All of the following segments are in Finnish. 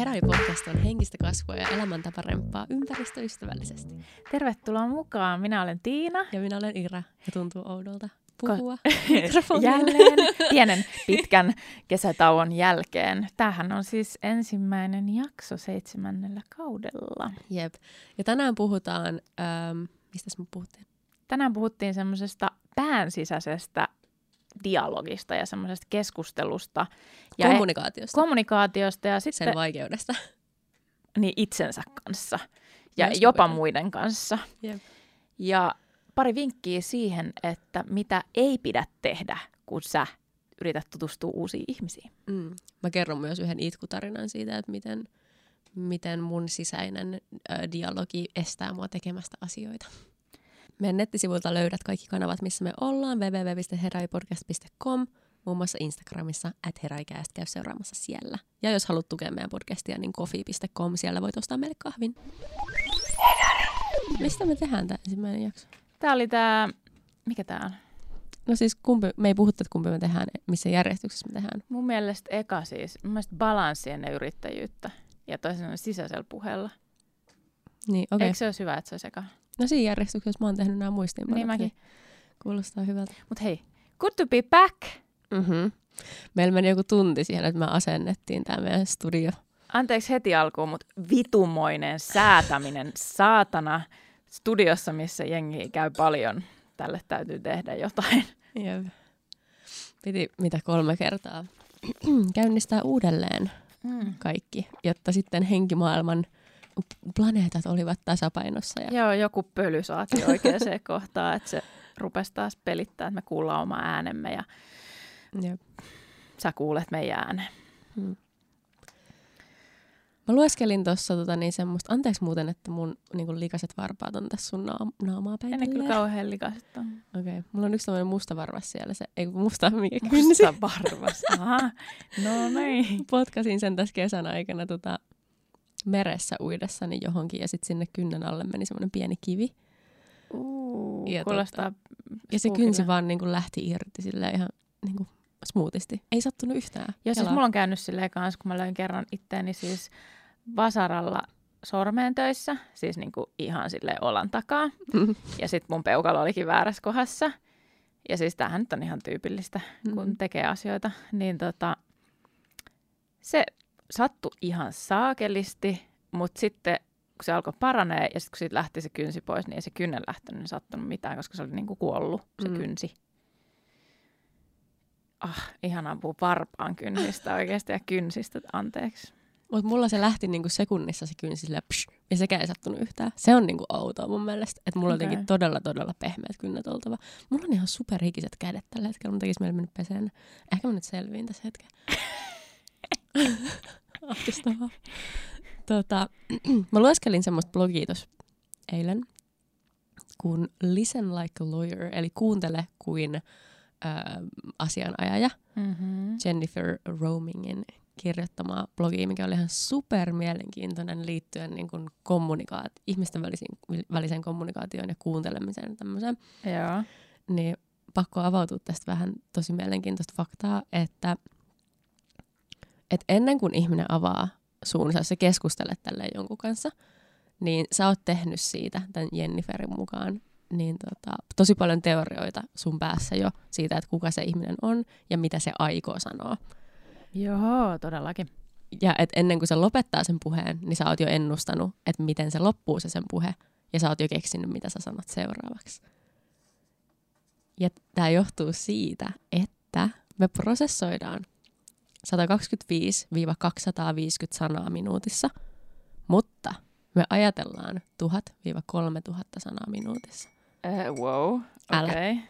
Heräipodcast on henkistä kasvua ja elämäntaparempaa ympäristöystävällisesti. Tervetuloa mukaan. Minä olen Tiina. Ja minä olen Ira. Ja tuntuu oudolta puhua mikrofonille. Jälleen pienen pitkän kesätauon jälkeen. Tämähän on siis ensimmäinen jakso 7. kaudella. Jep. Ja tänään puhutaan, mistäs me puhuttiin? Tänään puhuttiin semmoisesta päänsisäisestä dialogista ja semmoisesta keskustelusta. Ja kommunikaatiosta. Ja sitten, sen vaikeudesta. Niin itsensä kanssa ja myös jopa muiden kanssa. Jep. Ja pari vinkkiä siihen, että mitä ei pidä tehdä, kun sä yrität tutustua uusiin ihmisiin. Mm. Mä kerron myös yhden itkutarinan siitä, että miten mun sisäinen dialogi estää mua tekemästä asioita. Meidän nettisivuilta löydät kaikki kanavat, missä me ollaan, www.heraipodcast.com, muun muassa Instagramissa, @heraikäystä, käy seuraamassa siellä. Ja jos haluat tukea meidän podcastia, niin kofi.com, siellä voit ostaa meille kahvin. Mistä me tehdään tämä ensimmäinen jakso? Tää oli tää, mikä tää on? No siis me ei puhuttu, että kumpi me tehdään, missä järjestyksessä me tehdään. Mun mielestä eka siis, mun mielestä balanssi ennen yrittäjyyttä ja toisaalta sisäisellä puheella. Niin, okei. Okay. Eikö se olisi hyvä, että se olisi eka? No siinä järjestyksessä mä oon tehnyt nämä muistiinpanot. Niin mäkin. Kuulostaa hyvältä. Mut hei, good to be back! Mm-hmm. Meillä meni joku tunti siihen, että me asennettiin tää meidän studio. Anteeksi heti alkuun, mut vitumoinen säätäminen, saatana. Studiossa, missä jengi käy paljon, tälle täytyy tehdä jotain. Jep. Piti 3 kertaa käynnistää uudelleen kaikki, jotta sitten henkimaailman planeetat olivat tasapainossa. Ja joo, joku pöly saatiin oikeaan kohtaan, että se rupesi taas pelittää, että me kuullaan oma äänemme ja jep. Sä kuulet meidän äänen. Hmm. Mä lueskelin tuossa semmoista, anteeksi muuten, että mun niinku likaiset varpaat on tässä sun naamaa päin. En kyllä kauhean likaiset on. Okei, okay. Mulla on yksi tämmöinen musta varvas siellä, musta varvas, aha, no niin. Potkasin sen tässä kesän aikana meressä uidessani johonkin ja sitten sinne kynnen alle meni semmoinen pieni kivi. Ja kuulostaa ja se kynsi vaan niinku lähti irti silleen ihan niinku smoothisti. Ei sattunut yhtään. Joo, siis mulla on käynyt silleen kanssa, kun mä löin kerran itteeni siis vasaralla sormeen töissä, siis niinku ihan silleen olan takaa. Ja sit mun peukalo olikin väärässä kohdassa. Ja siis tämähän nyt on ihan tyypillistä, kun tekee asioita. Niin se sattui ihan saakelisti, mutta sitten kun se alkoi paranee ja sitten kun siitä lähti se kynsi pois, niin ei se kynnen lähtenyt, niin sattunut mitään, koska se oli niinku kuollut se kynsi. Ihan ampuu varpaan kynsistä oikeasti ja kynsistä, anteeksi. Mutta mulla se lähti niinku sekunnissa se kynsi silleen ja sekään ei sattunut yhtään. Se on niinku outoa mun mielestä, että mulla on jotenkin todella pehmeät kynnet oltava. Mulla on ihan superhikiset kädet tällä hetkellä, mun tekisi meillä mennyt peseen. Ehkä mä nyt selviin tässä hetkellä. Ahdistavaa. Mä lueskelin semmoista blogia tuossa eilen, kun Listen Like a Lawyer, eli kuuntele kuin asianajaja Jennifer Roamingin kirjoittamaa blogia, mikä oli ihan super mielenkiintoinen liittyen niin kuin ihmisten väliseen kommunikaatioon ja kuuntelemiseen ja tämmöiseen. Joo. Niin pakko avautua tästä vähän tosi mielenkiintoista faktaa, että ennen kuin ihminen avaa suunsa, jos sä keskustelet tälleen jonkun kanssa, niin sä oot tehnyt siitä tämän Jenniferin mukaan niin tosi paljon teorioita sun päässä jo siitä, että kuka se ihminen on ja mitä se aikoo sanoa. Joo, todellakin. Ja et ennen kuin se lopettaa sen puheen, niin sä oot jo ennustanut, että miten se loppuu se sen puhe. Ja sä oot jo keksinyt, mitä sä sanot seuraavaksi. Ja tää johtuu siitä, että me prosessoidaan 125-250 sanaa minuutissa, mutta me ajatellaan 1000-3000 sanaa minuutissa. Wow, okei. Okay.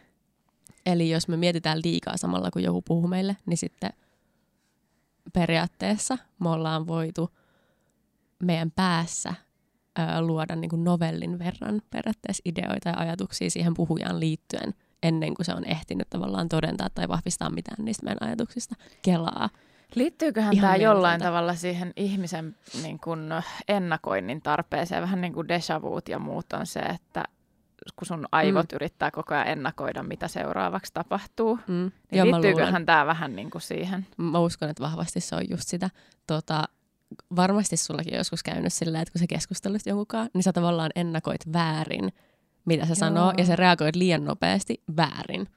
Eli jos me mietitään liikaa samalla, kun joku puhuu meille, niin sitten periaatteessa me ollaan voitu meidän päässä luoda niin kuin novellin verran periaatteessa ideoita ja ajatuksia siihen puhujaan liittyen, ennen kuin se on ehtinyt tavallaan todentaa tai vahvistaa mitään niistä meidän ajatuksista. Kelaa. Liittyyköhän ihan tämä jollain tavalla siihen ihmisen niin kuin ennakoinnin tarpeeseen? Vähän niin kuin déjà vuut ja muut on se, että kun sun aivot yrittää koko ajan ennakoida, mitä seuraavaksi tapahtuu. Mm. Niin liittyyköhän tämä vähän niin kuin siihen? Mä uskon, että vahvasti se on just sitä. varmasti sullakin joskus käynyt sillä, että kun sä keskustelit jonkunkaan, niin sä tavallaan ennakoit väärin, mitä se sanoo, ja sä reagoit liian nopeasti väärin.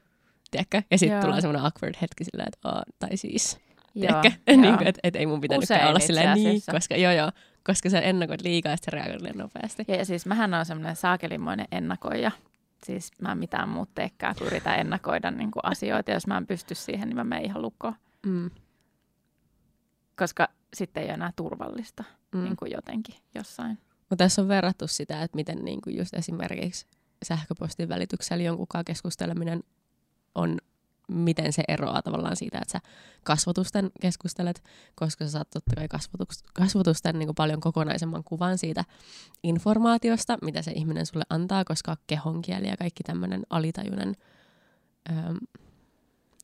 Tiedätkö? Ja sitten tulee semmoinen awkward hetki sillä, että tai siis. Niin kuin, et ei mun pitänytkään olla silleen niin, koska sä ennakoit liikaa ja sä reagoit liian nopeasti. Ja siis mähän on semmoinen saakelimoinen ennakoija. Siis mä en mitään muut teekään, kun yritän ennakoida niin kuin asioita. Jos mä en pysty siihen, niin mä menen ihan lukkoon. Mm. Koska sitten ei ole enää turvallista niin kuin jotenkin jossain. Mutta tässä on verrattu sitä, että miten niin kuin just esimerkiksi sähköpostin välityksellä jonkunkaan keskusteleminen on, miten se eroaa tavallaan siitä, että sä kasvotusten keskustelet, koska sä saat totta kai kasvotusten niin kuin paljon kokonaisemman kuvan siitä informaatiosta, mitä se ihminen sulle antaa, koska kehonkieli ja kaikki tämmöinen alitajuinen...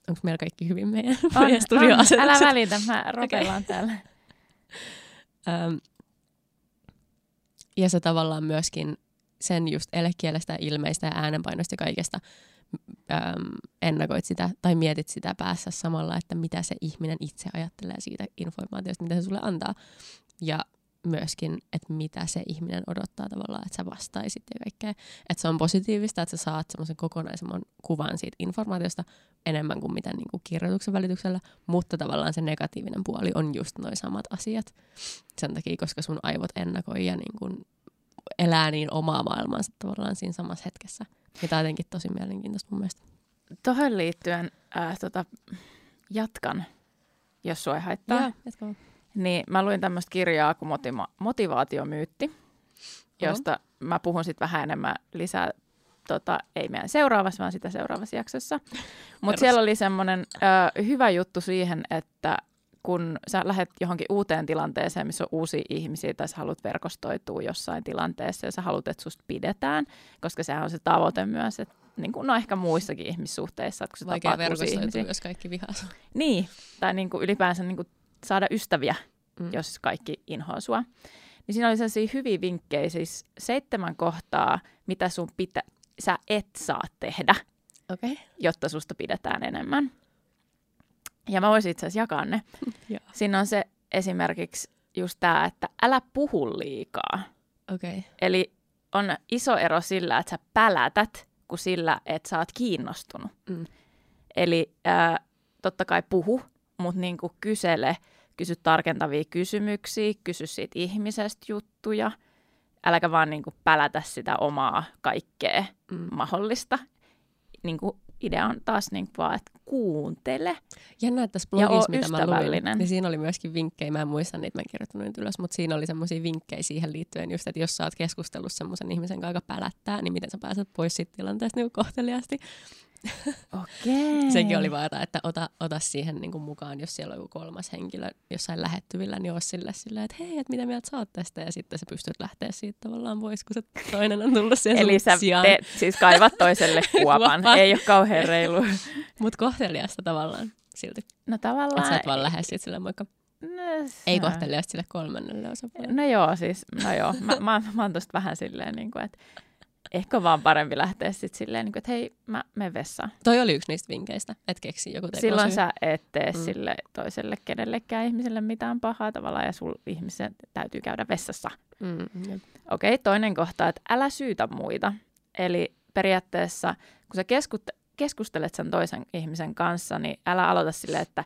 Onko meillä kaikki hyvin meidän studioasetukset? Älä välitä, mä rotellaan täällä. Ja se tavallaan myöskin sen just elekielestä, ilmeistä ja äänenpainosta ja kaikesta ennakoit sitä tai mietit sitä päässä samalla, että mitä se ihminen itse ajattelee siitä informaatiosta, mitä se sulle antaa. Ja myöskin, että mitä se ihminen odottaa tavallaan, että sä vastaisit ja kaikkea. Että se on positiivista, että sä saat semmoisen kokonaisemman kuvan siitä informaatiosta enemmän kuin mitä niinku kirjoituksen välityksellä, mutta tavallaan se negatiivinen puoli on just noi samat asiat. Sen takia, koska sun aivot ennakoi ja niinku elää niin omaa maailmaansa tavallaan siinä samassa hetkessä. Mitä on jotenkin tosi mielenkiintoista mun mielestä. Tuohon liittyen jatkan, jos sua ei haittaa. Joo, jatkaa. Niin, mä luin tämmöistä kirjaa kuin Motivaatiomyytti, josta mä puhun sitten vähän enemmän lisää, ei meidän seuraavassa, vaan sitä seuraavassa jaksossa. Mutta siellä oli semmoinen hyvä juttu siihen, että kun sä lähdet johonkin uuteen tilanteeseen, missä on uusia ihmisiä, tai sä haluat verkostoitua jossain tilanteessa, ja sä haluat, että susta pidetään, koska sehän on se tavoite myös, että niin kuin, no ehkä muissakin ihmissuhteissa, että kun sä tapaat uusia ihmisiä. Jos kaikki vihaa sua. Niin, tai niin kuin ylipäänsä niin kuin saada ystäviä, jos kaikki inhoaa sua. Niin siinä oli sellaisia hyviä vinkkejä, siis 7 kohtaa, mitä sun sä et saa tehdä, jotta susta pidetään enemmän. Ja mä voisin itse asiassa jakaa ne. Siinä on se esimerkiksi just tää, että älä puhu liikaa. Eli on iso ero sillä, että sä pälätät, kuin sillä, että sä oot kiinnostunut. Eli totta kai puhu. Mutta niin kuin kysele, kysy tarkentavia kysymyksiä, kysy siitä ihmisestä juttuja. Äläkä vaan niin kuin pälätä sitä omaa kaikkea mahdollista. Niin kuin idea on taas niin kuin vaan, että kuuntele. Jännä, että tässä blogissa, mitä mä luin, niin siinä oli myöskin vinkkejä. Mä en muista niitä, mä en kirjoittanut nyt ylös, mutta siinä oli semmoisia vinkkejä siihen liittyen just, että jos sä oot keskustellut semmoisen ihmisen kanssa, joka pälättää, niin miten sä pääset pois siitä tilanteesta niin kohteliaasti. Sekin oli vaata, että ota siihen niin kuin mukaan, jos siellä on joku kolmas henkilö jossain lähettyvillä, niin ole sillä, että hei, että mitä mieltä sä oot tästä, ja sitten sä pystyt lähteä siitä tavallaan pois, kun se toinen on tullut siihen eli sä siis kaivat toiselle kuopan, ei ole kauhean reilu. Mut kohteliasta tavallaan silti. No tavallaan. Et sä et vaan lähde siitä sillä moikka. Ei kohteliasta sille kolmannelle osapuolelle. No joo, mä oon tosta vähän silleen niin kuin, että ehkä vaan parempi lähteä sitten silleen, että hei, mä menen vessaan. Toi oli yksi niistä vinkkeistä, että keksi joku tekosyy. Silloin sä et tee sille toiselle kenellekään ihmiselle mitään pahaa tavallaan, ja sun ihmisen täytyy käydä vessassa. Toinen kohta, että älä syytä muita. Eli periaatteessa, kun sä keskustelet sen toisen ihmisen kanssa, niin älä aloita silleen, että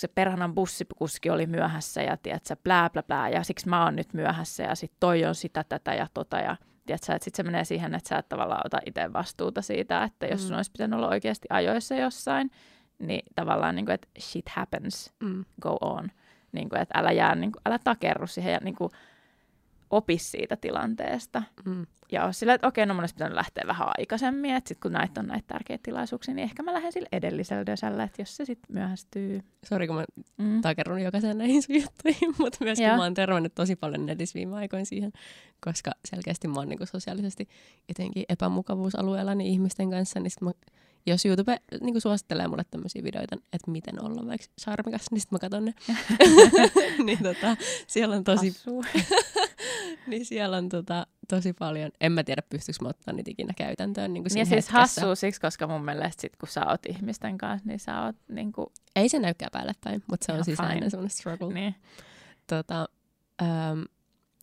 se perhanan bussikuski oli myöhässä, ja tiedät sä, plää, plää, plää, ja siksi mä oon nyt myöhässä, ja sit toi on sitä, tätä ja tota, ja tiedätkö, että sitten se menee siihen, että sä et tavallaan ota itse vastuuta siitä, että jos sun olisi pitänyt olla oikeasti ajoissa jossain, niin tavallaan, niin kuin, että shit happens, go on. Niin kuin, että älä takerru siihen ja niin kuin, opi siitä tilanteesta. Ja ole silleen, että okei, no mun olisi pitänyt lähteä vähän aikaisemmin, että sitten kun näitä on näitä tärkeitä tilaisuuksia, niin ehkä mä lähden sille edellisellä dösällä, että jos se sitten myöhästyy. Sori, kun mä takerrun jokaisen näihin sun juttuihin, mutta myöskin mä oon törmännyt tosi paljon netissä viime aikoina siihen, koska selkeästi mä oon niin kuin sosiaalisesti jotenkin epämukavuusalueella niin ihmisten kanssa, niin sitten jos YouTube niin suosittelee mulle tämmöisiä videoita, että miten olla vaikka charmikas, niin sitten mä katson ne. Niin siellä on tosi... Niin siellä on tosi paljon. En mä tiedä, pystyykö mä ottaa niitä ikinä käytäntöön niin siinä hetkessä. Ja siis hassua siksi, koska mun mielestä sit, kun sä oot ihmisten kanssa, niin sä oot niin kuin... Ei se näykään päälle päin, mutta se on siis aina semmoinen struggle. Niin.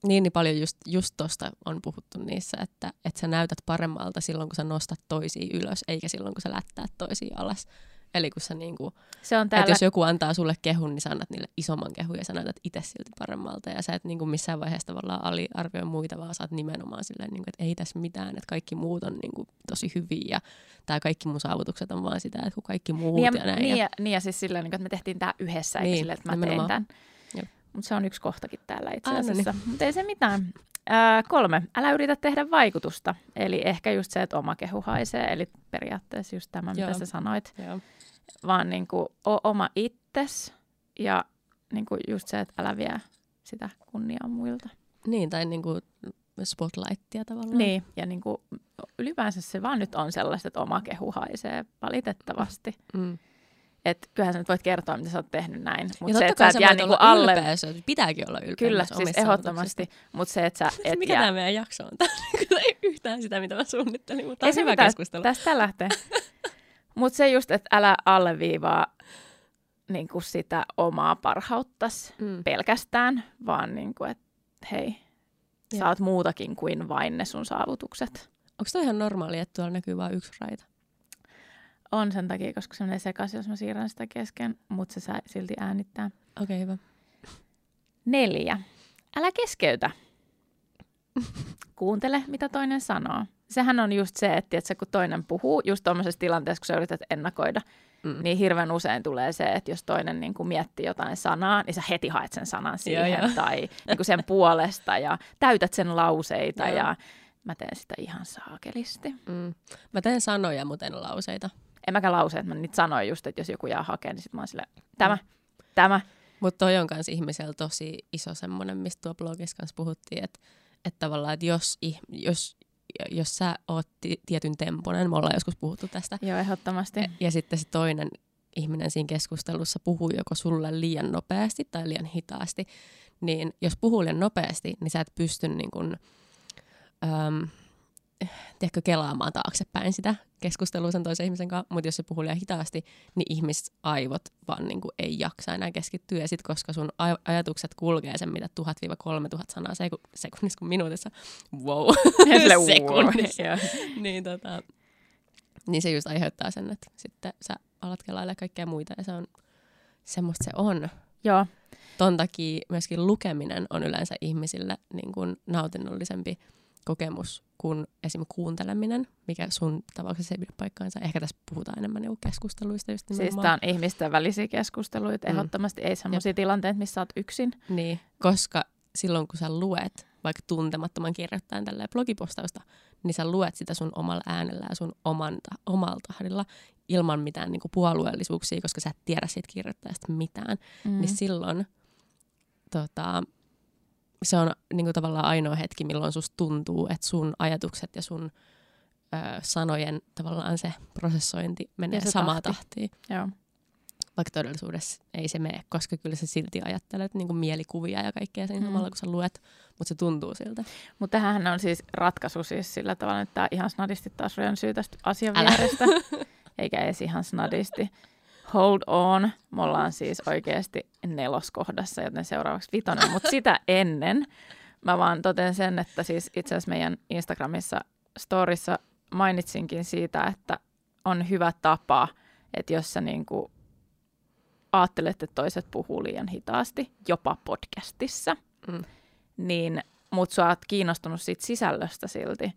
niin paljon just tosta on puhuttu niissä, että sä näytät paremmalta silloin, kun sä nostat toisia ylös, eikä silloin, kun sä lättäät toisia alas. Eli kun sä niinku, että jos joku antaa sulle kehun, niin sä annat niille isomman kehun ja sä näytät itse silti paremmalta. Ja sä et niinku missään vaiheessa tavallaan aliarvioi muita, vaan sä oot nimenomaan silleen, niinku, että ei tässä mitään, että kaikki muut on niinku tosi hyviä. Ja tää kaikki mun saavutukset on vaan sitä, että kun kaikki muut niin ja näin. Niin ja siis silleen, että me tehtiin tää yhdessä, eikä niin, silleen, että mä tein tämän. Mutta se on yksi kohtakin täällä itse asiassa. Niin. Mutta ei se mitään. 3. Älä yritä tehdä vaikutusta. Eli ehkä just se, että oma kehu haisee. Eli periaatteessa just tämä, mitä sä sanoit. Joo. Vaan niin kuin, oo oma itses. Ja niin kuin just se, että älä vie sitä kunniaa muilta. Niin, tai niin kuin spotlightia tavallaan. Niin, ja niin kuin, ylipäänsä se vaan nyt on sellaista, että oma kehu haisee valitettavasti. Mm. Että kyllähän sä nyt voit kertoa, mitä sä oot tehnyt näin. Mutta se, että sä et jää niinku alle. Pitääkin olla ylpeä. Kyllä, siis ehdottomasti. Mutta se, että sä et mikä jää... tämä meidän jakso on? Kyllä ei yhtään sitä, mitä mä suunnittelin, mutta on hyvä keskustelu. Tästä lähtee. Mutta se just, että älä alleviivaa niinku sitä omaa parhauttas pelkästään, vaan niinku, että hei, sä oot muutakin kuin vain ne sun saavutukset. Onko toi ihan normaali, että tuolla näkyy vain yksi raita? On sen takia, koska se menee sekaisin, jos mä siirrän sitä kesken, mutta se silti äänittää. Okei, hyvä. 4. Älä keskeytä. Kuuntele, mitä toinen sanoo. Sehän on just se, että tiiätkö, kun toinen puhuu, just tuollaisessa tilanteessa, kun sä yrität ennakoida, niin hirveän usein tulee se, että jos toinen niin kuin miettii jotain sanaa, niin sä heti haet sen sanan siihen tai niin kuin sen puolesta ja täytät sen lauseita ja mä teen sitä ihan saakelisti. Mä teen sanoja, mutta en lauseita. En mäkään lauseet, mä niitä sanoin just, että jos joku jää hakemaan, niin sit mä oon silleen, tämä. Mutta toi on kans ihmisellä tosi iso semmonen, mistä tuo blogissa kanssa puhuttiin, että tavallaan, että jos sä oot tietyn temponen, me ollaan joskus puhuttu tästä. Joo, ehdottomasti. Ja sitten se toinen ihminen siinä keskustelussa puhuu joko sulle liian nopeasti tai liian hitaasti, niin jos puhuu liian nopeasti, niin sä et pysty niin kun, tiedätkö, kelaamaan taaksepäin sitä keskustelua sen toisen ihmisen kanssa, mutta jos se puhuu liian hitaasti, niin ihmisaivot vaan niin kuin ei jaksa enää keskittyä. Ja sitten koska sun ajatukset kulkee sen mitä 1000-3000 sanaa sekunnissa kuin minuutissa, sekunnissa, niin se just aiheuttaa sen, että sitten sä alat kelailla kaikkea muita ja se on semmoista se on. Joo. Ton takia myöskin lukeminen on yleensä ihmisille niin kuin nautinnollisempi kokemus kuin esim. Kuunteleminen, mikä sun tapauksessa ei pidä paikkaansa. Ehkä tässä puhutaan enemmän keskusteluista. Just siis tämä on ihmisten välisiä keskusteluita. Ehdottomasti ei sellaisia tilanteita, missä olet yksin. Niin, koska silloin kun sä luet, vaikka tuntemattoman kirjoittajan tällä blogipostausta, niin sä luet sitä sun omalla äänellä ja sun omalla tahdilla ilman mitään niin kuin puolueellisuuksia, koska sä et tiedä siitä kirjoittajasta mitään. Niin silloin... se on niinku tavallaan ainoa hetki, milloin susta tuntuu, että sun ajatukset ja sun sanojen tavallaan se prosessointi menee samaa tahtia. Joo. Vaikka todellisuudessa ei se mene, koska kyllä sä silti ajattelet niinku mielikuvia ja kaikkea sen samalla, kun sä luet, mutta se tuntuu siltä. Mutta tämähän on siis ratkaisu siis sillä tavalla, että tämä ihan snadisti taas rönsyy tästä asian vierestä, eikä edes ihan snadisti. Hold on. Me ollaan siis oikeasti 4. kohdassa, joten seuraavaksi 5. Mutta sitä ennen mä vaan toten sen, että siis itse asiassa meidän Instagramissa storissa mainitsinkin siitä, että on hyvä tapa, että jos sä niinku ajattelet, että toiset puhuu liian hitaasti, jopa podcastissa, niin mut sä oot kiinnostunut siitä sisällöstä silti.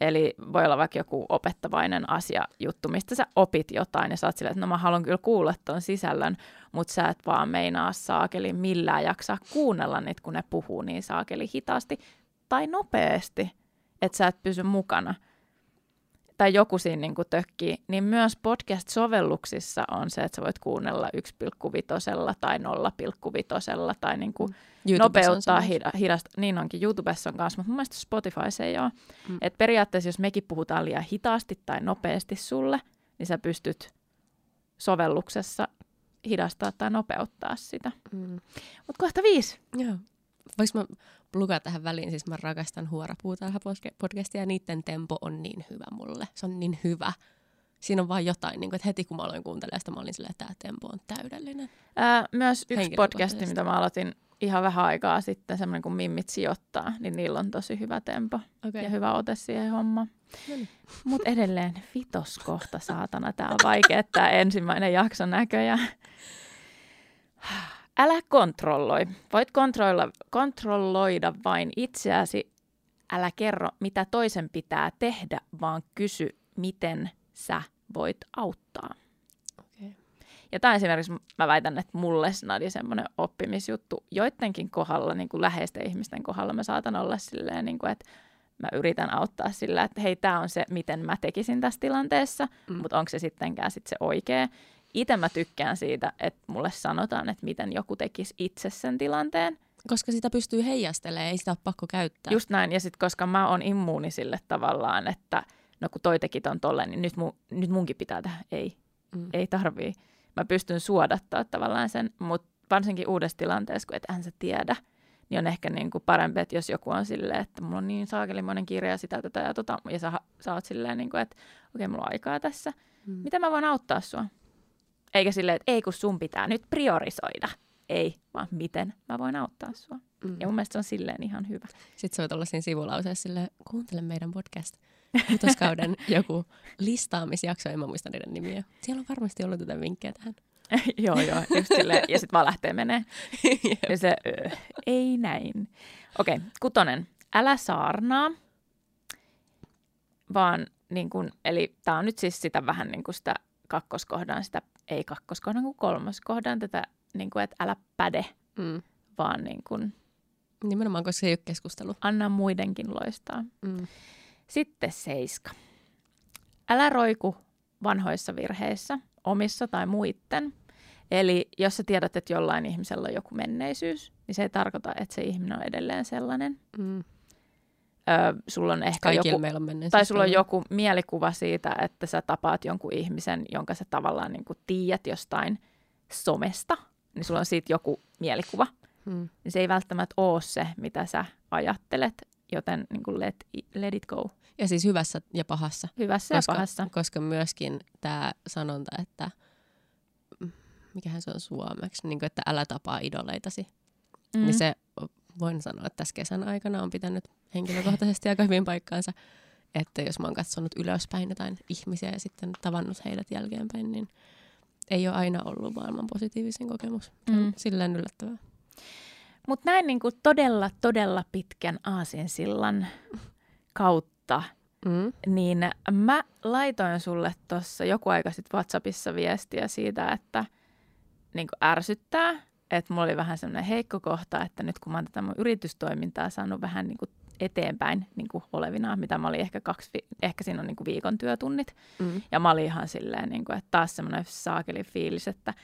Eli voi olla vaikka joku opettavainen asiajuttu, mistä sä opit jotain ja sä oot silleen, että no mä haluan kyllä kuulla ton sisällön, mutta sä et vaan meinaa saakeli millään jaksaa kuunnella niitä, kun ne puhuu niin saakeli hitaasti tai nopeasti, että sä et pysy mukana. Tai joku siinä niin kuin tökkii, niin myös podcast-sovelluksissa on se, että sä voit kuunnella 1,5 tai 0,5 tai niin kuin nopeuttaa, hidasta. Niin onkin, YouTubessa on kanssa, mutta mun mielestä Spotify se ei ole. Et periaatteessa, jos mekin puhutaan liian hitaasti tai nopeasti sulle, niin sä pystyt sovelluksessa hidastaa tai nopeuttaa sitä. Mutta kohta 5. Joo. Voinko mä plugaa tähän väliin? Siis mä rakastan Huorapuutarhapodcastia ja niiden tempo on niin hyvä mulle. Se on niin hyvä. Siinä on vaan jotain, niin kun, että heti kun mä aloin kuuntelemaan sitä, mä olin silleen, että tämä tempo on täydellinen. Myös yksi podcasti, mitä mä aloitin ihan vähän aikaa sitten semmoinen kuin Mimmit sijoittaa, niin niillä on tosi hyvä tempo ja hyvä ote siihen hommaan. Mutta edelleen vitoskohta, saatana, tää on vaikea tää ensimmäinen jakso näköjään. Älä kontrolloi. Voit kontrolloida vain itseäsi. Älä kerro, mitä toisen pitää tehdä, vaan kysy, miten sä voit auttaa. Okay. Ja tämä esimerkiksi, mä väitän, että mulle oli semmoinen oppimisjuttu. Joidenkin kohdalla, niin kuin läheisten ihmisten kohdalla, mä saatan olla silleen, niin kuin, että mä yritän auttaa sillä, että hei, tämä on se, miten mä tekisin tässä tilanteessa, mutta onko se sittenkään sit se oikea. Itse mä tykkään siitä, että mulle sanotaan, että miten joku tekisi itse sen tilanteen. Koska sitä pystyy heijastelemaan, ei sitä ole pakko käyttää. Just näin, ja sitten koska mä oon immuuni sille tavallaan, että no kun toi teki ton tolleen, niin nyt munkin pitää tehdä. Ei tarvii. Mä pystyn suodattaa tavallaan sen, mutta varsinkin uudessa tilanteessa, kun ethän sä tiedä, niin on ehkä niinku parempi, että jos joku on silleen, että mulla on niin saakelimainen kirja ja sitä tätä ja tota, ja sä oot silleen, niinku, että okei, mulla on aikaa tässä. Mitä mä voin auttaa sua? Eikä silleen, että ei kun sun pitää nyt priorisoida. Ei, vaan miten mä voin auttaa sua. Ja mun mielestä se on silleen ihan hyvä. Sitten sä voit olla siinä sivulauseessa silleen, kuuntele meidän podcast. Muutoskauden joku listaamisjakso, en mä muista niiden nimiä. Siellä on varmasti ollut tätä vinkkejä tähän. joo, just silleen. Ja sit vaan lähtee menee. Ja se, ei näin. Okei, 6. Älä saarnaa. Vaan niin kun, eli tää on nyt siis sitä vähän niin kuin sitä kakkoskohdan, sitä ei kakkoskohdan kuin kolmoskohdan tätä, niin kuin, että älä päde, vaan niin kuin... Nimenomaan, koska se ei ole keskustelu. Anna muidenkin loistaa. Sitten 7. Älä roiku vanhoissa virheissä, omissa tai muitten. Eli jos sä tiedät, että jollain ihmisellä on joku menneisyys, niin se ei tarkoita, että se ihminen on edelleen sellainen. Sulla on ehkä joku, tai sulla on joku mielikuva siitä, että sä tapaat jonkun ihmisen, jonka sä tavallaan niin kuin tiedät jostain somesta, niin sulla on siitä joku mielikuva. Niin se ei välttämättä ole se, mitä sä ajattelet, joten niin kuin let it go. Ja siis hyvässä ja pahassa. Koska myöskin tämä sanonta, että mikähän se on suomeksi, niin kuin, että älä tapaa idoleitasi. Niin se, voin sanoa, että tässä kesän aikana on pitänyt henkilökohtaisesti aika hyvin paikkaansa, että jos mä oon katsonut ylöspäin jotain ihmisiä ja sitten tavannut heidät jälkeenpäin, niin ei ole aina ollut maailman positiivisin kokemus. Silleen yllättävää. Mutta näin niinku todella, todella pitkän aasinsillan kautta, niin mä laitoin sulle tuossa joku aika sitten WhatsAppissa viestiä siitä, että niinku ärsyttää, että mulla oli vähän semmoinen heikko kohta, että nyt kun mä oon tätä mun yritystoimintaa saanut vähän niinku eteenpäin niinku olevina, mitä mä olin ehkä ehkä siinä on niinku viikon työtunnit. Ja mä olin ihan silleen, niinku, että taas semmoinen saakeli fiilis, että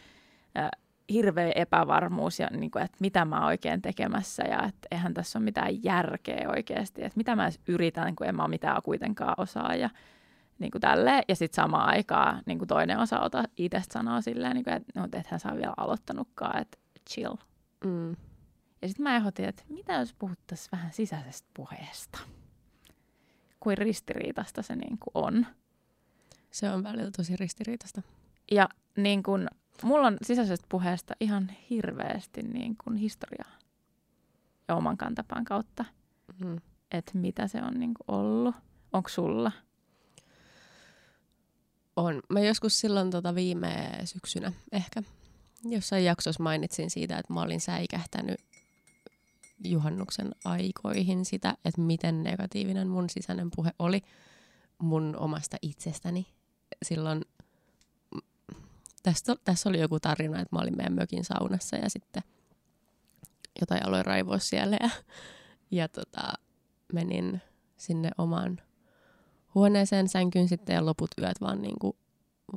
hirveä epävarmuus ja niinku, että mitä mä oon oikein tekemässä ja että eihän tässä ole mitään järkeä oikeasti, että mitä mä edes yritän, kun en mä mitään kuitenkaan osaa ja niinku tälleen. Ja sitten samaan aikaan niinku toinen osa ota itsestä sanoo silleen, niinku, että no, ethän sä ole vielä aloittanutkaan, että chill. Ja sitten mä ehdotin, että mitä jos puhuttaisiin vähän sisäisestä puheesta? Kuin ristiriitasta se niin kuin on. Se on välillä tosi ristiriitasta. Ja niin kuin, mulla on sisäisestä puheesta ihan hirveästi niin kuin historiaa ja oman kantapään kautta. Että mitä se on niin kuin ollut. Onko sulla? On. Mä joskus silloin viime syksynä ehkä jossain jaksossa mainitsin siitä, että mä olin säikähtänyt juhannuksen aikoihin sitä, että miten negatiivinen mun sisäinen puhe oli mun omasta itsestäni. Silloin tässä oli joku tarina, että mä olin meidän mökin saunassa ja sitten jotain aloin raivoa siellä ja menin sinne omaan huoneeseen sänkyyn sitten ja loput yöt vaan niinku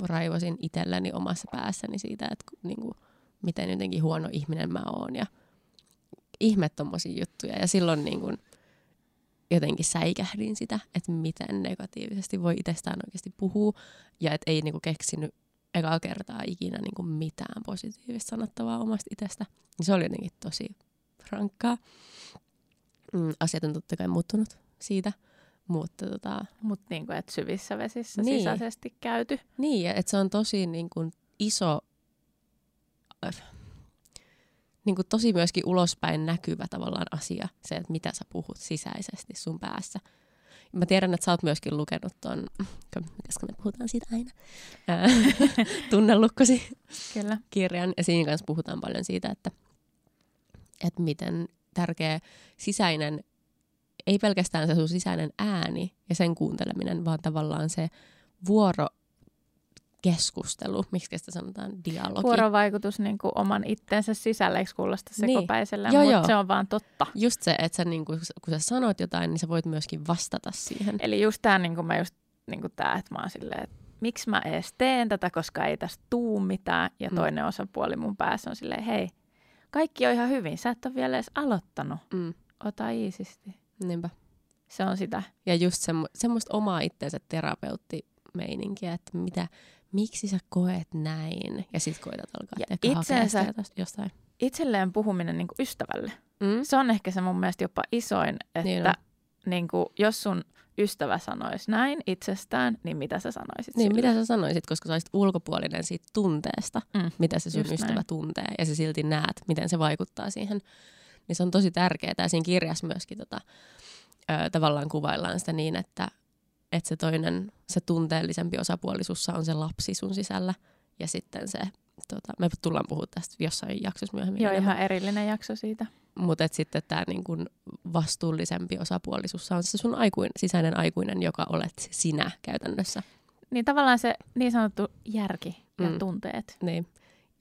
raivosin itselläni omassa päässäni siitä, että niinku, miten jotenkin huono ihminen mä oon ja ihme tommosia juttuja ja silloin niin kun jotenkin säikähdin sitä, että miten negatiivisesti voi itsestään oikeasti puhua ja et ei niin kun keksinyt ekaa kertaa ikinä niin kun mitään positiivista sanottavaa omasta itsestä. Se oli jotenkin tosi rankkaa. Asiat on totta kai muuttunut siitä, mutta niin kun et syvissä vesissä niin sisäisesti käyty. Niin, että se on tosi niin kun iso... niin kuin tosi myöskin ulospäin näkyvä tavallaan asia, se, että mitä sä puhut sisäisesti sun päässä. Mä tiedän, että sä oot myöskin lukenut ton, koska me puhutaan siitä aina, Tunnelukkosi Kyllä. kirjan, ja siinä kanssa puhutaan paljon siitä, että miten tärkeä sisäinen, ei pelkästään se sun sisäinen ääni ja sen kuunteleminen, vaan tavallaan se vuorokeskustelu, miksi sitä sanotaan, dialogi. Vuorovaikutus niin kuin oman itsensä sisällä, eikö kuulosta sekopäisellä, niin. Mutta se on vaan totta. Just se, että sä, niin kun sä sanot jotain, niin sä voit myöskin vastata siihen. Eli just tämä, niin tää, että mä oon silleen, että miksi mä edes teen tätä, koska ei tästä tuu mitään, ja toinen osapuoli mun päässä on silleen, hei, kaikki on ihan hyvin, sä et ole vielä edes aloittanut, ota iisisti. Niinpä. Se on sitä. Ja just semmoista omaa itsensä terapeuttimeininkiä, että miksi sä koet näin? Ja sit koetat alkaa ehkä hakea jostain. Itselleen puhuminen niin kuin ystävälle. Se on ehkä se mun mielestä jopa isoin, että niin kuin, jos sun ystävä sanoisi näin itsestään, niin mitä sä sanoisit? Niin, mitä sä sanoisit, koska sä olisit ulkopuolinen siitä tunteesta, mitä se sun ystävä näin. Tuntee. Ja sä silti näet, miten se vaikuttaa siihen. Niin se on tosi tärkeää. Ja siinä kirjassa myöskin tavallaan kuvaillaan sitä niin, että se toinen, se tunteellisempi osapuoli sussa on se lapsi sun sisällä. Ja sitten se, me tullaan puhumaan tästä jossain jaksossa myöhemmin. Joo, ihan erillinen jakso siitä. Mutta sitten tämä niinku vastuullisempi osapuoli sussa on se sun sisäinen aikuinen, joka olet sinä käytännössä. Niin tavallaan se niin sanottu järki ja tunteet. Niin.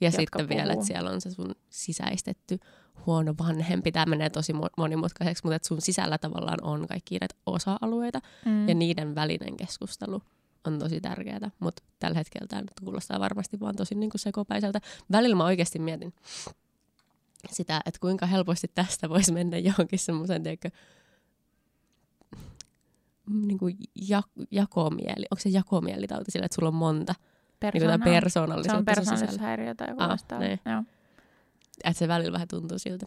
Ja sitten vielä, että siellä on se sun sisäistetty huono vanhempi. Tämä menee tosi monimutkaiseksi, mutta että sun sisällä tavallaan on kaikki näitä osa-alueita ja niiden välinen keskustelu on tosi tärkeää. Mutta tällä hetkellä tämä nyt kuulostaa varmasti vaan tosi niin kuin sekopäiseltä. Välillä mä oikeasti mietin sitä, että kuinka helposti tästä voisi mennä johonkin semmoiseen niin kuin jakomieli. Onko se jakomielitauti sillä, että sulla on monta? Persoonallisuutta. Se on persoonallisuushäiriö tai joku vastaava. Että se välillä vähän tuntuu siltä,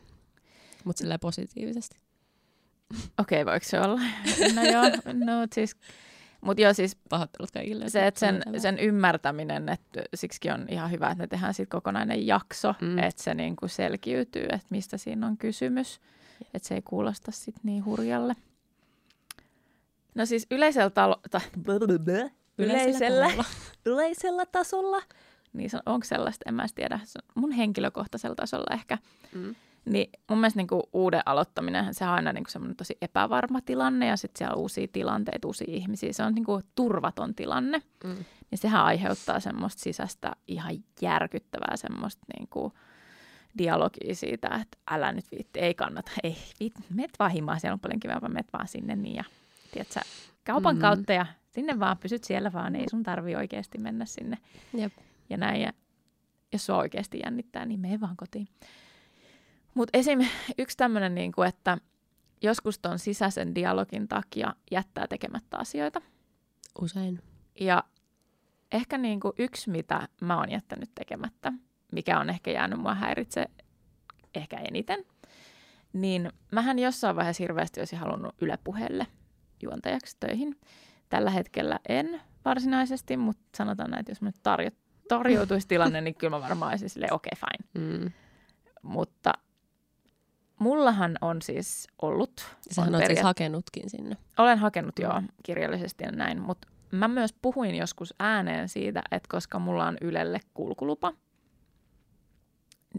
mutta sillä positiivisesti. Okei, voiko se olla? No joo, siis pahoittelut kaikille. Se, että sen ymmärtäminen, että siksikin on ihan hyvä, että me tehdään sitten kokonainen jakso, että se niinku selkiytyy, että mistä siinä on kysymys, että se ei kuulosta sitten niin hurjalle. No siis yleisellä tasolla, niin onko sellaista, en mä tiedä, mun henkilökohtaisella tasolla ehkä, niin mun mielestä niinku uuden aloittaminen, se on aina niinku semmoinen tosi epävarma tilanne, ja sitten siellä on uusia tilanteita, uusia ihmisiä, se on niinku turvaton tilanne, niin sehän aiheuttaa semmoista sisäistä ihan järkyttävää semmoista niinku dialogia siitä, että älä nyt viitti, ei kannata, ei viitti, met vaan himaa, siellä on paljon kivempaa, met vaan sinne niin, ja tiedätkö, kaupan kautta ja sinne vaan, pysyt siellä vaan, ei sun tarvii oikeasti mennä sinne. Jep. Ja näin, ja jos sua oikeasti jännittää, niin mene vaan kotiin. Mutta esimerkiksi yksi tämmöinen, niin kuin, että joskus ton sisäisen dialogin takia jättää tekemättä asioita. Usein. Ja ehkä niin kuin yksi, mitä mä oon jättänyt tekemättä, mikä on ehkä jäänyt mua häiritse ehkä eniten, niin mähän jossain vaiheessa hirveästi olisi halunnut Yle Puheelle juontajaksi töihin. Tällä hetkellä en varsinaisesti, mutta sanotaan näin, että jos mä nyt tarjoutuisi tilanne, niin kyllä mä varmaan olisin silleen okei, fine. Mutta mullahan on siis ollut... Sähän olet siis hakenutkin sinne. Olen hakenut joo, kirjallisesti ja näin, mutta mä myös puhuin joskus ääneen siitä, että koska mulla on Ylelle kulkulupa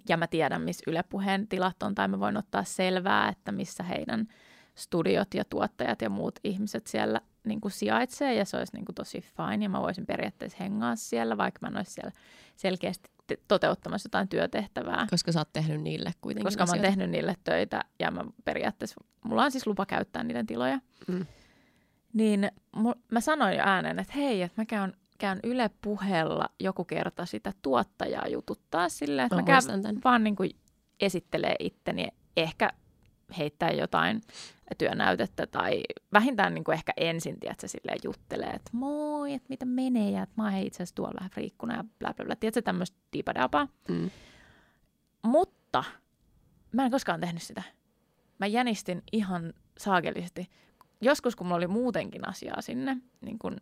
ja mä tiedän, missä Yle Puheen tilat on, tai mä voin ottaa selvää, että missä heidän studiot ja tuottajat ja muut ihmiset siellä niin kuin sijaitsee, ja se olisi niin kuin tosi fine, ja mä voisin periaatteessa hengaa siellä, vaikka mä en olisi siellä selkeästi toteuttamassa jotain työtehtävää. Koska sä oot tehnyt niille kuitenkin asioita. Koska mä oon tehnyt niille töitä, ja mä periaatteessa, mulla on siis lupa käyttää niiden tiloja. Niin mä sanoin jo ääneen, että hei, että mä käyn Yle Puheella joku kerta sitä tuottajaa jututtaa silleen, että mä käyn vaan niin kuin esittelee itteni, ehkä heittää jotain työnäytettä tai vähintään niin kuin ehkä ensin, tiedätkö, silleen juttelee, että moi, että mitä menee ja että mä oon itse asiassa tuolla vähän friikkuna ja bla bla bla, tiedätkö, tämmöistä diipadapaa. Mutta mä en koskaan tehnyt sitä. Mä jänistin ihan saakellisesti. Joskus, kun mulla oli muutenkin asiaa sinne, niin kuin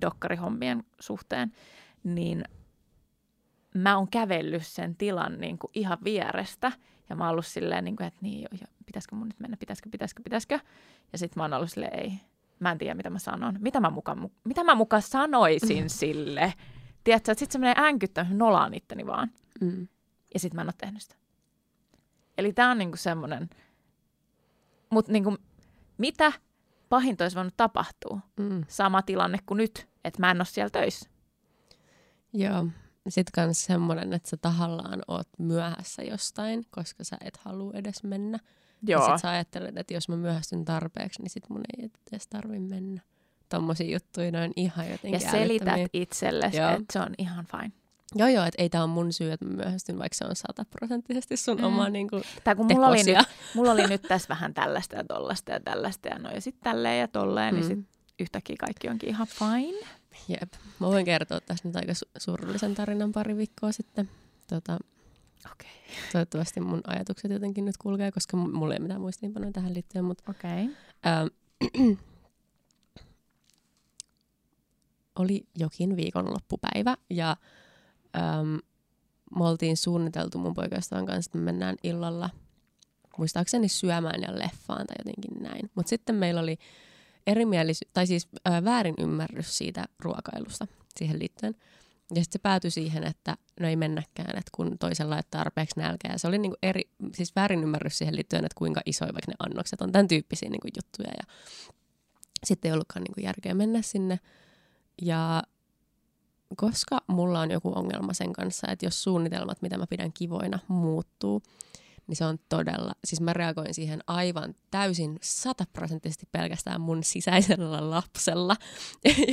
dokkarihommien suhteen, niin mä oon kävellyt sen tilan niin kuin ihan vierestä ja mä oon ollut silleen, niin kuin, että niin, pitäisikö mun nyt mennä, pitäisikö. Ja sit mä oon ollut silleen, ei, mä en tiedä mitä mä sanon. Mitä mä muka sanoisin sille? Tiedätkö, että sit se menee änkyttämään, nolaan itteni vaan. Mm. Ja sit mä en oo tehnyt sitä. Eli tää on niinku semmonen, mut niinku mitä pahinta olisi voinut tapahtua? Mm. Sama tilanne kuin nyt, että mä en oo siellä töissä. Joo. Sitten kans semmoinen, että sä tahallaan oot myöhässä jostain, koska sä et halua edes mennä. Joo. Ja sit sä ajattelet, että jos mä myöhästyn tarpeeksi, niin sit mun ei edes tarvi mennä. Tommosia juttuja, ne on ihan jotenkin ja selität itsellesi, että se on ihan fine. Joo, että ei tää on mun syy, että mä myöhästyn, vaikka se on 100% sun oma niinku tekosia. Mulla oli nyt tässä vähän tällaista ja tollaista ja tällaista ja no ja sit tälleen ja tolleen, niin sit yhtäkkiä kaikki onkin ihan fine. Jep. Mä voin kertoa tässä nyt aika surullisen tarinan pari viikkoa sitten. Okay. Toivottavasti mun ajatukset jotenkin nyt kulkee, koska mulla ei mitään muistiinpanoja tähän liittyen. Mutta okay. Oli jokin viikonloppupäivä ja me oltiin suunniteltu mun poikaystävän kanssa, että me mennään illalla muistaakseni syömään ja leffaan tai jotenkin näin. Mutta sitten meillä oli väärinymmärrys siitä ruokailusta siihen liittyen. Ja sitten se päätyi siihen, että no ei mennäkään, että kun toisella ei tarpeeksi nälkää. Se oli niinku väärinymmärrys siihen liittyen, että kuinka isoja vaikka ne annokset on, tämän tyyppisiä niinku juttuja. Ja sitten ei ollutkaan niinku järkeä mennä sinne. Ja koska mulla on joku ongelma sen kanssa, että jos suunnitelmat, mitä mä pidän kivoina, muuttuu, niin se on todella, siis mä reagoin siihen aivan täysin 100% pelkästään mun sisäisellä lapsella,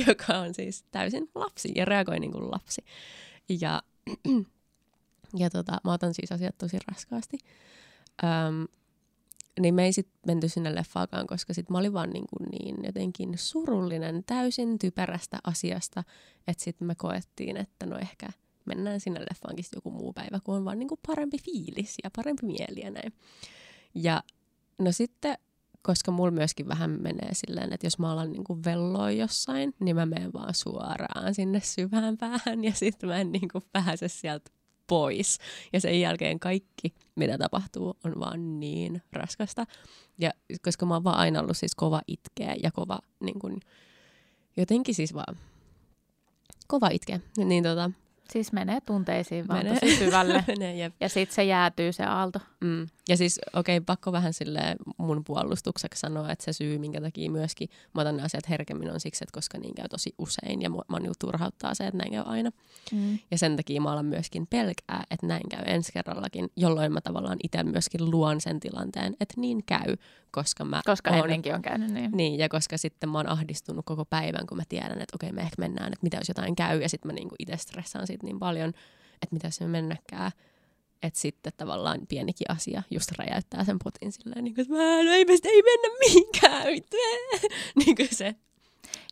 joka on siis täysin lapsi ja reagoi niin kuin lapsi. Ja mä otan siis asiat tosi raskaasti. Niin me ei sit menty sinne leffaakaan, koska sit mä olin vaan niin jotenkin surullinen täysin typerästä asiasta, että sit me koettiin, että no ehkä mennään sinne leffaankin joku muu päivä, kun on vaan niin kuin parempi fiilis ja parempi mieli ja näin. Ja no sitten, koska mulla myöskin vähän menee silleen, että jos mä alan niin kuin velloa jossain, niin mä menen vaan suoraan sinne syvään päähän ja sit mä en niin kuin pääse sieltä pois. Ja sen jälkeen kaikki, mitä tapahtuu, on vaan niin raskasta. Ja koska mä oon vaan aina ollut siis kova itkeä ja kova niin kuin, jotenkin siis vaan kova itkeä, niin siis menee tunteisiin vaan tosi syvälle. Menee, ja sitten se jäätyy se aalto. Mm. Ja siis okei, pakko vähän silleen mun puolustukseksi sanoa, että se syy, minkä takia myöskin mä otan ne asiat herkemmin on siksi, että koska niin käy tosi usein ja mä niin turhauttaa se, että näin käy aina. Mm. Ja sen takia mä alan myöskin pelkää, että näin käy ensi kerrallakin, jolloin mä tavallaan itse myöskin luon sen tilanteen, että niin käy, koska mä koska ennenkin on käynyt niin. Niin, ja koska sitten mä oon ahdistunut koko päivän, kun mä tiedän, että okei, me ehkä mennään, että mitä jos jotain käy, ja sitten mä niinku itse stressaan siitä niin paljon, että mitä se me mennäkään. Että sitten tavallaan pienikin asia just räjäyttää sen potin silleen, niin kuin, että mä no, ei mennä mihinkään. Niin kuin se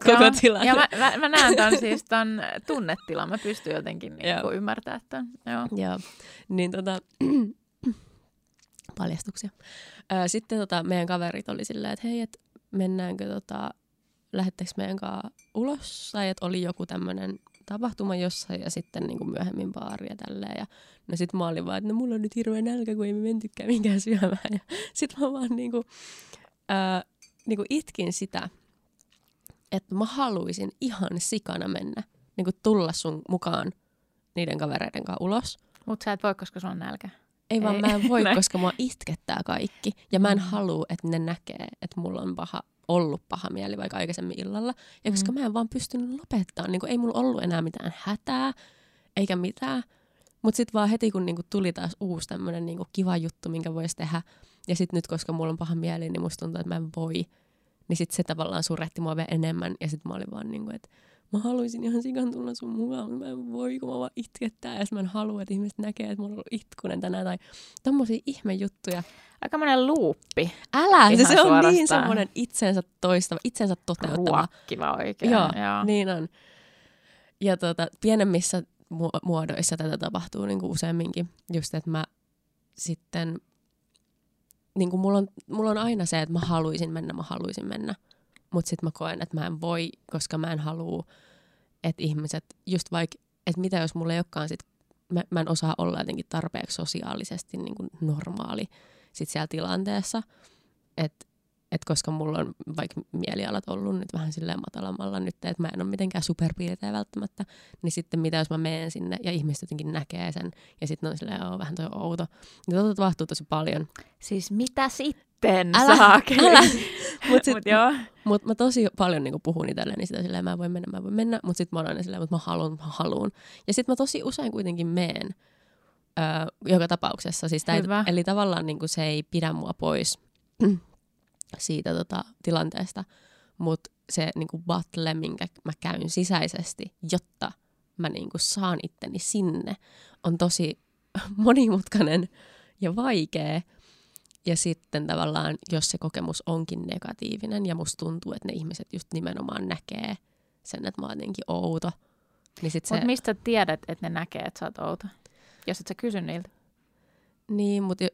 koko joo, tilanne. Ja mä näen tämän siis tämän tunnetilan. Mä pystyn jotenkin niin ymmärtämään tämän. Joo. Niin paljastuksia. Sitten meidän kaverit oli silleen, että hei, että mennäänkö lähettekö meidän kanssa ulos? Tai että oli joku tämmöinen tapahtuma jossain ja sitten niin kuin myöhemmin baari ja tälleen. Ja no sit mä olin vaan, että no, mulla on nyt hirveä nälkä, kun ei me mentykään minkään syömään. Ja sit mä vaan niin kuin itkin sitä, että mä haluaisin ihan sikana mennä, niin kuin tulla sun mukaan niiden kavereiden kanssa ulos. Mut sä et voi, koska sulla on nälkä. Ei vaan mä en voi, koska mua itkettää kaikki. Ja mä en halua, että ne näkee, että mulla on ollut paha mieli vaikka aikaisemmin illalla. Ja koska mä en vaan pystynyt lopettamaan, niin ei mulla ollut enää mitään hätää, eikä mitään. Mutta sitten vaan heti, kun niinku tuli taas uusi tämmöinen niinku kiva juttu, minkä voisi tehdä. Ja sitten nyt, koska mulla on paha mieli, niin musta tuntuu, että mä en voi. Niin sitten se tavallaan suretti mua vielä enemmän. Ja sitten mä olin vaan niinku, että mä haluaisin ihan sikan tulla sun mukaan, mä en voi, kun mä vaan itkettää. Ja mä en halua, että ihmiset näkee, että mä oon ollut itkunen tänään. Tai tommosia ihmejuttuja. Aika monen luuppi. Älä! Ihan se on niin semmoinen itsensä toistava, itsensä toteuttava. Ruokkiva oikein. Joo, niin on. Ja pienemmissä muodoissa tätä tapahtuu niinku useamminkin. Just, että mä sitten niinku mulla on aina se, että mä haluaisin mennä. Mutta sitten mä koen, että mä en voi, koska mä en halua, että ihmiset, just vaikka, että mitä jos mulla ei olekaan sit mä en osaa olla jotenkin tarpeeksi sosiaalisesti niin kuin normaali sit siellä tilanteessa, että koska mulla on vaikka mielialat ollut nyt vähän silleen matalammalla nyt, että mä en ole mitenkään superpiirtejä välttämättä, niin sitten mitä jos mä menen sinne ja ihmiset jotenkin näkee sen ja sitten on silleen, vähän toi outo. Niin tota tapahtuu tosi paljon. Siis mitä sitten saakeli? Mutta mä tosi paljon niinku puhun itselleni sitä silleen, mä voin mennä, mutta sitten mä oon aina silleen, mutta mä haluun. Ja sitten mä tosi usein kuitenkin menen joka tapauksessa. Siis eli tavallaan niinku se ei pidä mua pois siitä tilanteesta, mutta se niinku battle, minkä mä käyn sisäisesti, jotta mä niinku saan itteni sinne, on tosi monimutkainen ja vaikea. Ja sitten tavallaan, jos se kokemus onkin negatiivinen ja musta tuntuu, että ne ihmiset just nimenomaan näkee sen, että mä oon jotenkin outo. Niin mutta mistä tiedät, että ne näkee, että sä oot outo? Jos et sä kysy niiltä. Niin, mutta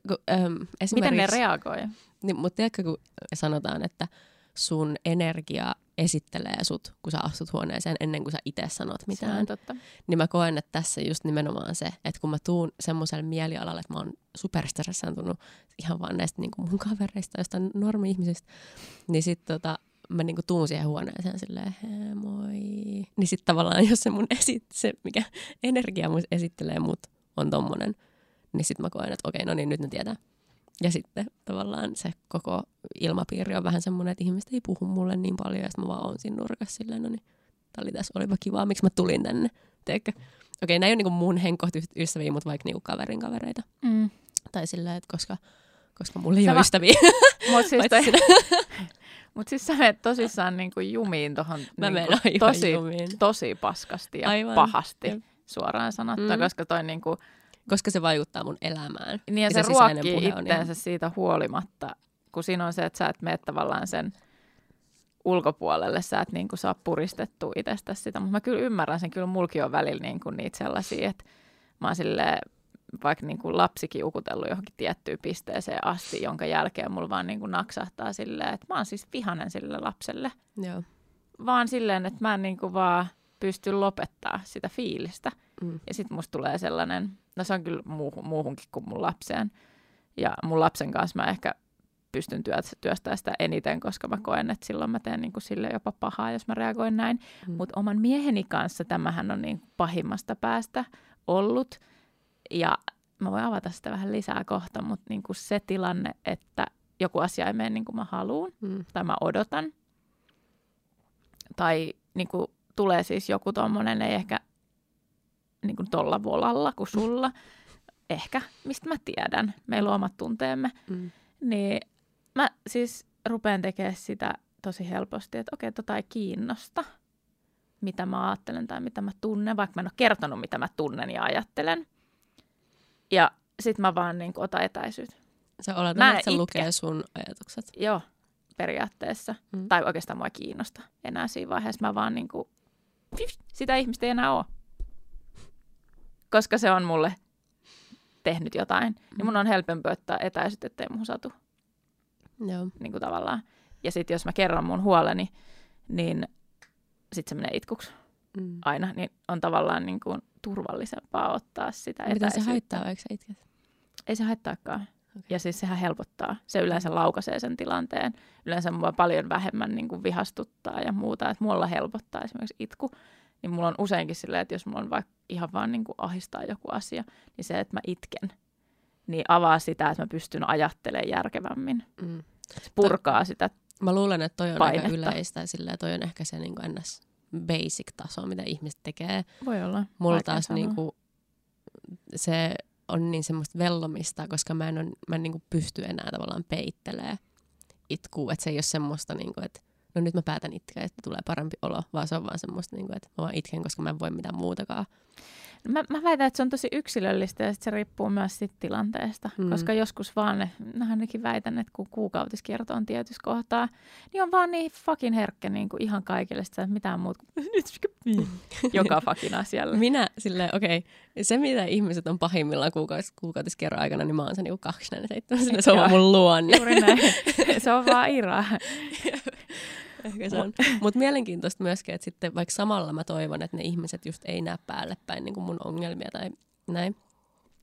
esimerkiksi... Miten ne reagoi? Niin, mutta tiedätkö, kun sanotaan, että sun energia esittelee sut, kun sä astut huoneeseen ennen kuin sä itse sanot mitään. Se on totta. Niin mä koen, että tässä just nimenomaan se, että kun mä tuun semmoiselle mielialalle, että mä oon superstressantunut ihan vaan näistä niin kuin mun kavereista, jostain normi-ihmisistä, niin sit mä niinku tuun siihen huoneeseen silleen, hee moi. Niin sit tavallaan, jos se mun mikä energia mun esittelee mut, on tommonen, niin sit mä koen, että okei, no niin, nyt ne tietää. Ja sitten tavallaan se koko ilmapiiri on vähän semmoinen, että ihmiset ei puhu mulle niin paljon, ja sitten mä vaan oon siinä nurkassa silleen, no niin, tää oli tässä, olipa kivaa, miksi mä tulin tänne, teekö? Okei, nää ei ole niinku mun henkkohti ystäviä, mutta vaikka niinku kaverin kavereita. Mm. Tai silleen, että koska mulla ei ole ystäviä. Mut siis sä menet tosissaan niinku jumiin tohon niinku tosi paskasti ja aivan, pahasti, ja suoraan sanottuna, koska toi niinku... Koska se vaikuttaa mun elämään. Niin ja se ruokkii itteensä siitä huolimatta, kun siinä on se, että sä et mene tavallaan sen ulkopuolelle, sä et niinku saa puristettua itsestä sitä. Mutta mä kyllä ymmärrän sen, kyllä mulki on välillä niinku niitä sellaisia, että mä oon silleen vaikka niinku lapsikin ukutellut johonkin tiettyyn pisteeseen asti, jonka jälkeen mulla vaan niinku naksahtaa silleen, että mä oon siis vihanen sille lapselle. Joo. Vaan silleen, että mä en niinku vaan pysty lopettaa sitä fiilistä. Mm. Ja sit musta tulee sellainen... No se on kyllä muuhunkin kuin mun lapseen. Ja mun lapsen kanssa mä ehkä pystyn työstämään sitä eniten, koska mä koen, että silloin mä teen niin kuin sille jopa pahaa, jos mä reagoin näin. Mm. Mutta oman mieheni kanssa tämähän on niin pahimmasta päästä ollut. Ja mä voin avata sitä vähän lisää kohta, mutta niin kuin se tilanne, että joku asia ei mene niin kuin mä haluun, tai mä odotan. Tai niin kuin tulee siis joku tommonen, ei ehkä... niin kuin tolla volalla kuin sulla, ehkä, mistä mä tiedän, meillä on omat tunteemme, niin mä siis rupean tekemään sitä tosi helposti, että okei, tota ei kiinnosta, mitä mä ajattelen tai mitä mä tunnen, vaikka mä en ole kertonut, mitä mä tunnen ja ajattelen. Ja sit mä vaan niin kuin otan etäisyyttä. Sä oletan, että se lukee sun ajatukset. Joo, periaatteessa. Mm. Tai oikeastaan mua ei kiinnosta enää siinä vaiheessa, mä vaan niin kuin, sitä ihmistä ei enää ole. Koska se on mulle tehnyt jotain, niin mun on helpompi ottaa etäisyyttä, ettei muuhun satu. Joo. Niin kuin tavallaan. Ja sitten jos mä kerron mun huoleni, niin sitten se menee itkuksi aina. Niin on tavallaan niin kuin turvallisempaa ottaa sitä etäisyyttä. Mitä se haittaa, eikö sä itket? Ei se haittaakaan. Okay. Ja siis sehän helpottaa. Se yleensä laukaisee sen tilanteen. Yleensä mua paljon vähemmän niin kuin vihastuttaa ja muuta. Että mulla helpottaa esimerkiksi itku. Niin mulla on useinkin silleen, että jos mulla on vaikka ihan vaan niin kuin ahdistaa joku asia, niin se, että mä itken, niin avaa sitä, että mä pystyn ajattelemaan järkevämmin. Mm. Purkaa sitä painetta. Mä luulen, että toi on aika yleistä, silleen, toi on ehkä se niin kuin ns. Basic-taso, mitä ihmiset tekee. Voi olla. Mulla taas niin kuin, se on niin semmoista vellomista, koska mä en niin kuin pysty enää tavallaan peittelemään itkua. Että se ei ole semmoista, niin kuin, että no nyt mä päätän itkeä, että tulee parempi olo, vaan se on vaan semmoista, että mä vaan itken, koska mä en voi mitään muutakaan. Mä väitän, että se on tosi yksilöllistä ja sit se riippuu myös sit tilanteesta, koska joskus vaan ne, mä ainakin väitän, että kun kuukautiskierto on tietyssä kohtaa, niin on vaan niin fucking herkkä niin kuin ihan kaikille sitä, että mitään muuta kuin joka fucking asialle. Minä silleen, okei, se mitä ihmiset on pahimmillaan kuukautiskierron aikana, niin mä oon se niinku 247, sillä se on vaan mun luonne. Juuri näin, se on vaan Iraa. Ehkä se on. Mutta mielenkiintoista myöskin, että sitten vaikka samalla mä toivon, että ne ihmiset just ei näe päälle päin niin kuin mun ongelmia tai näin.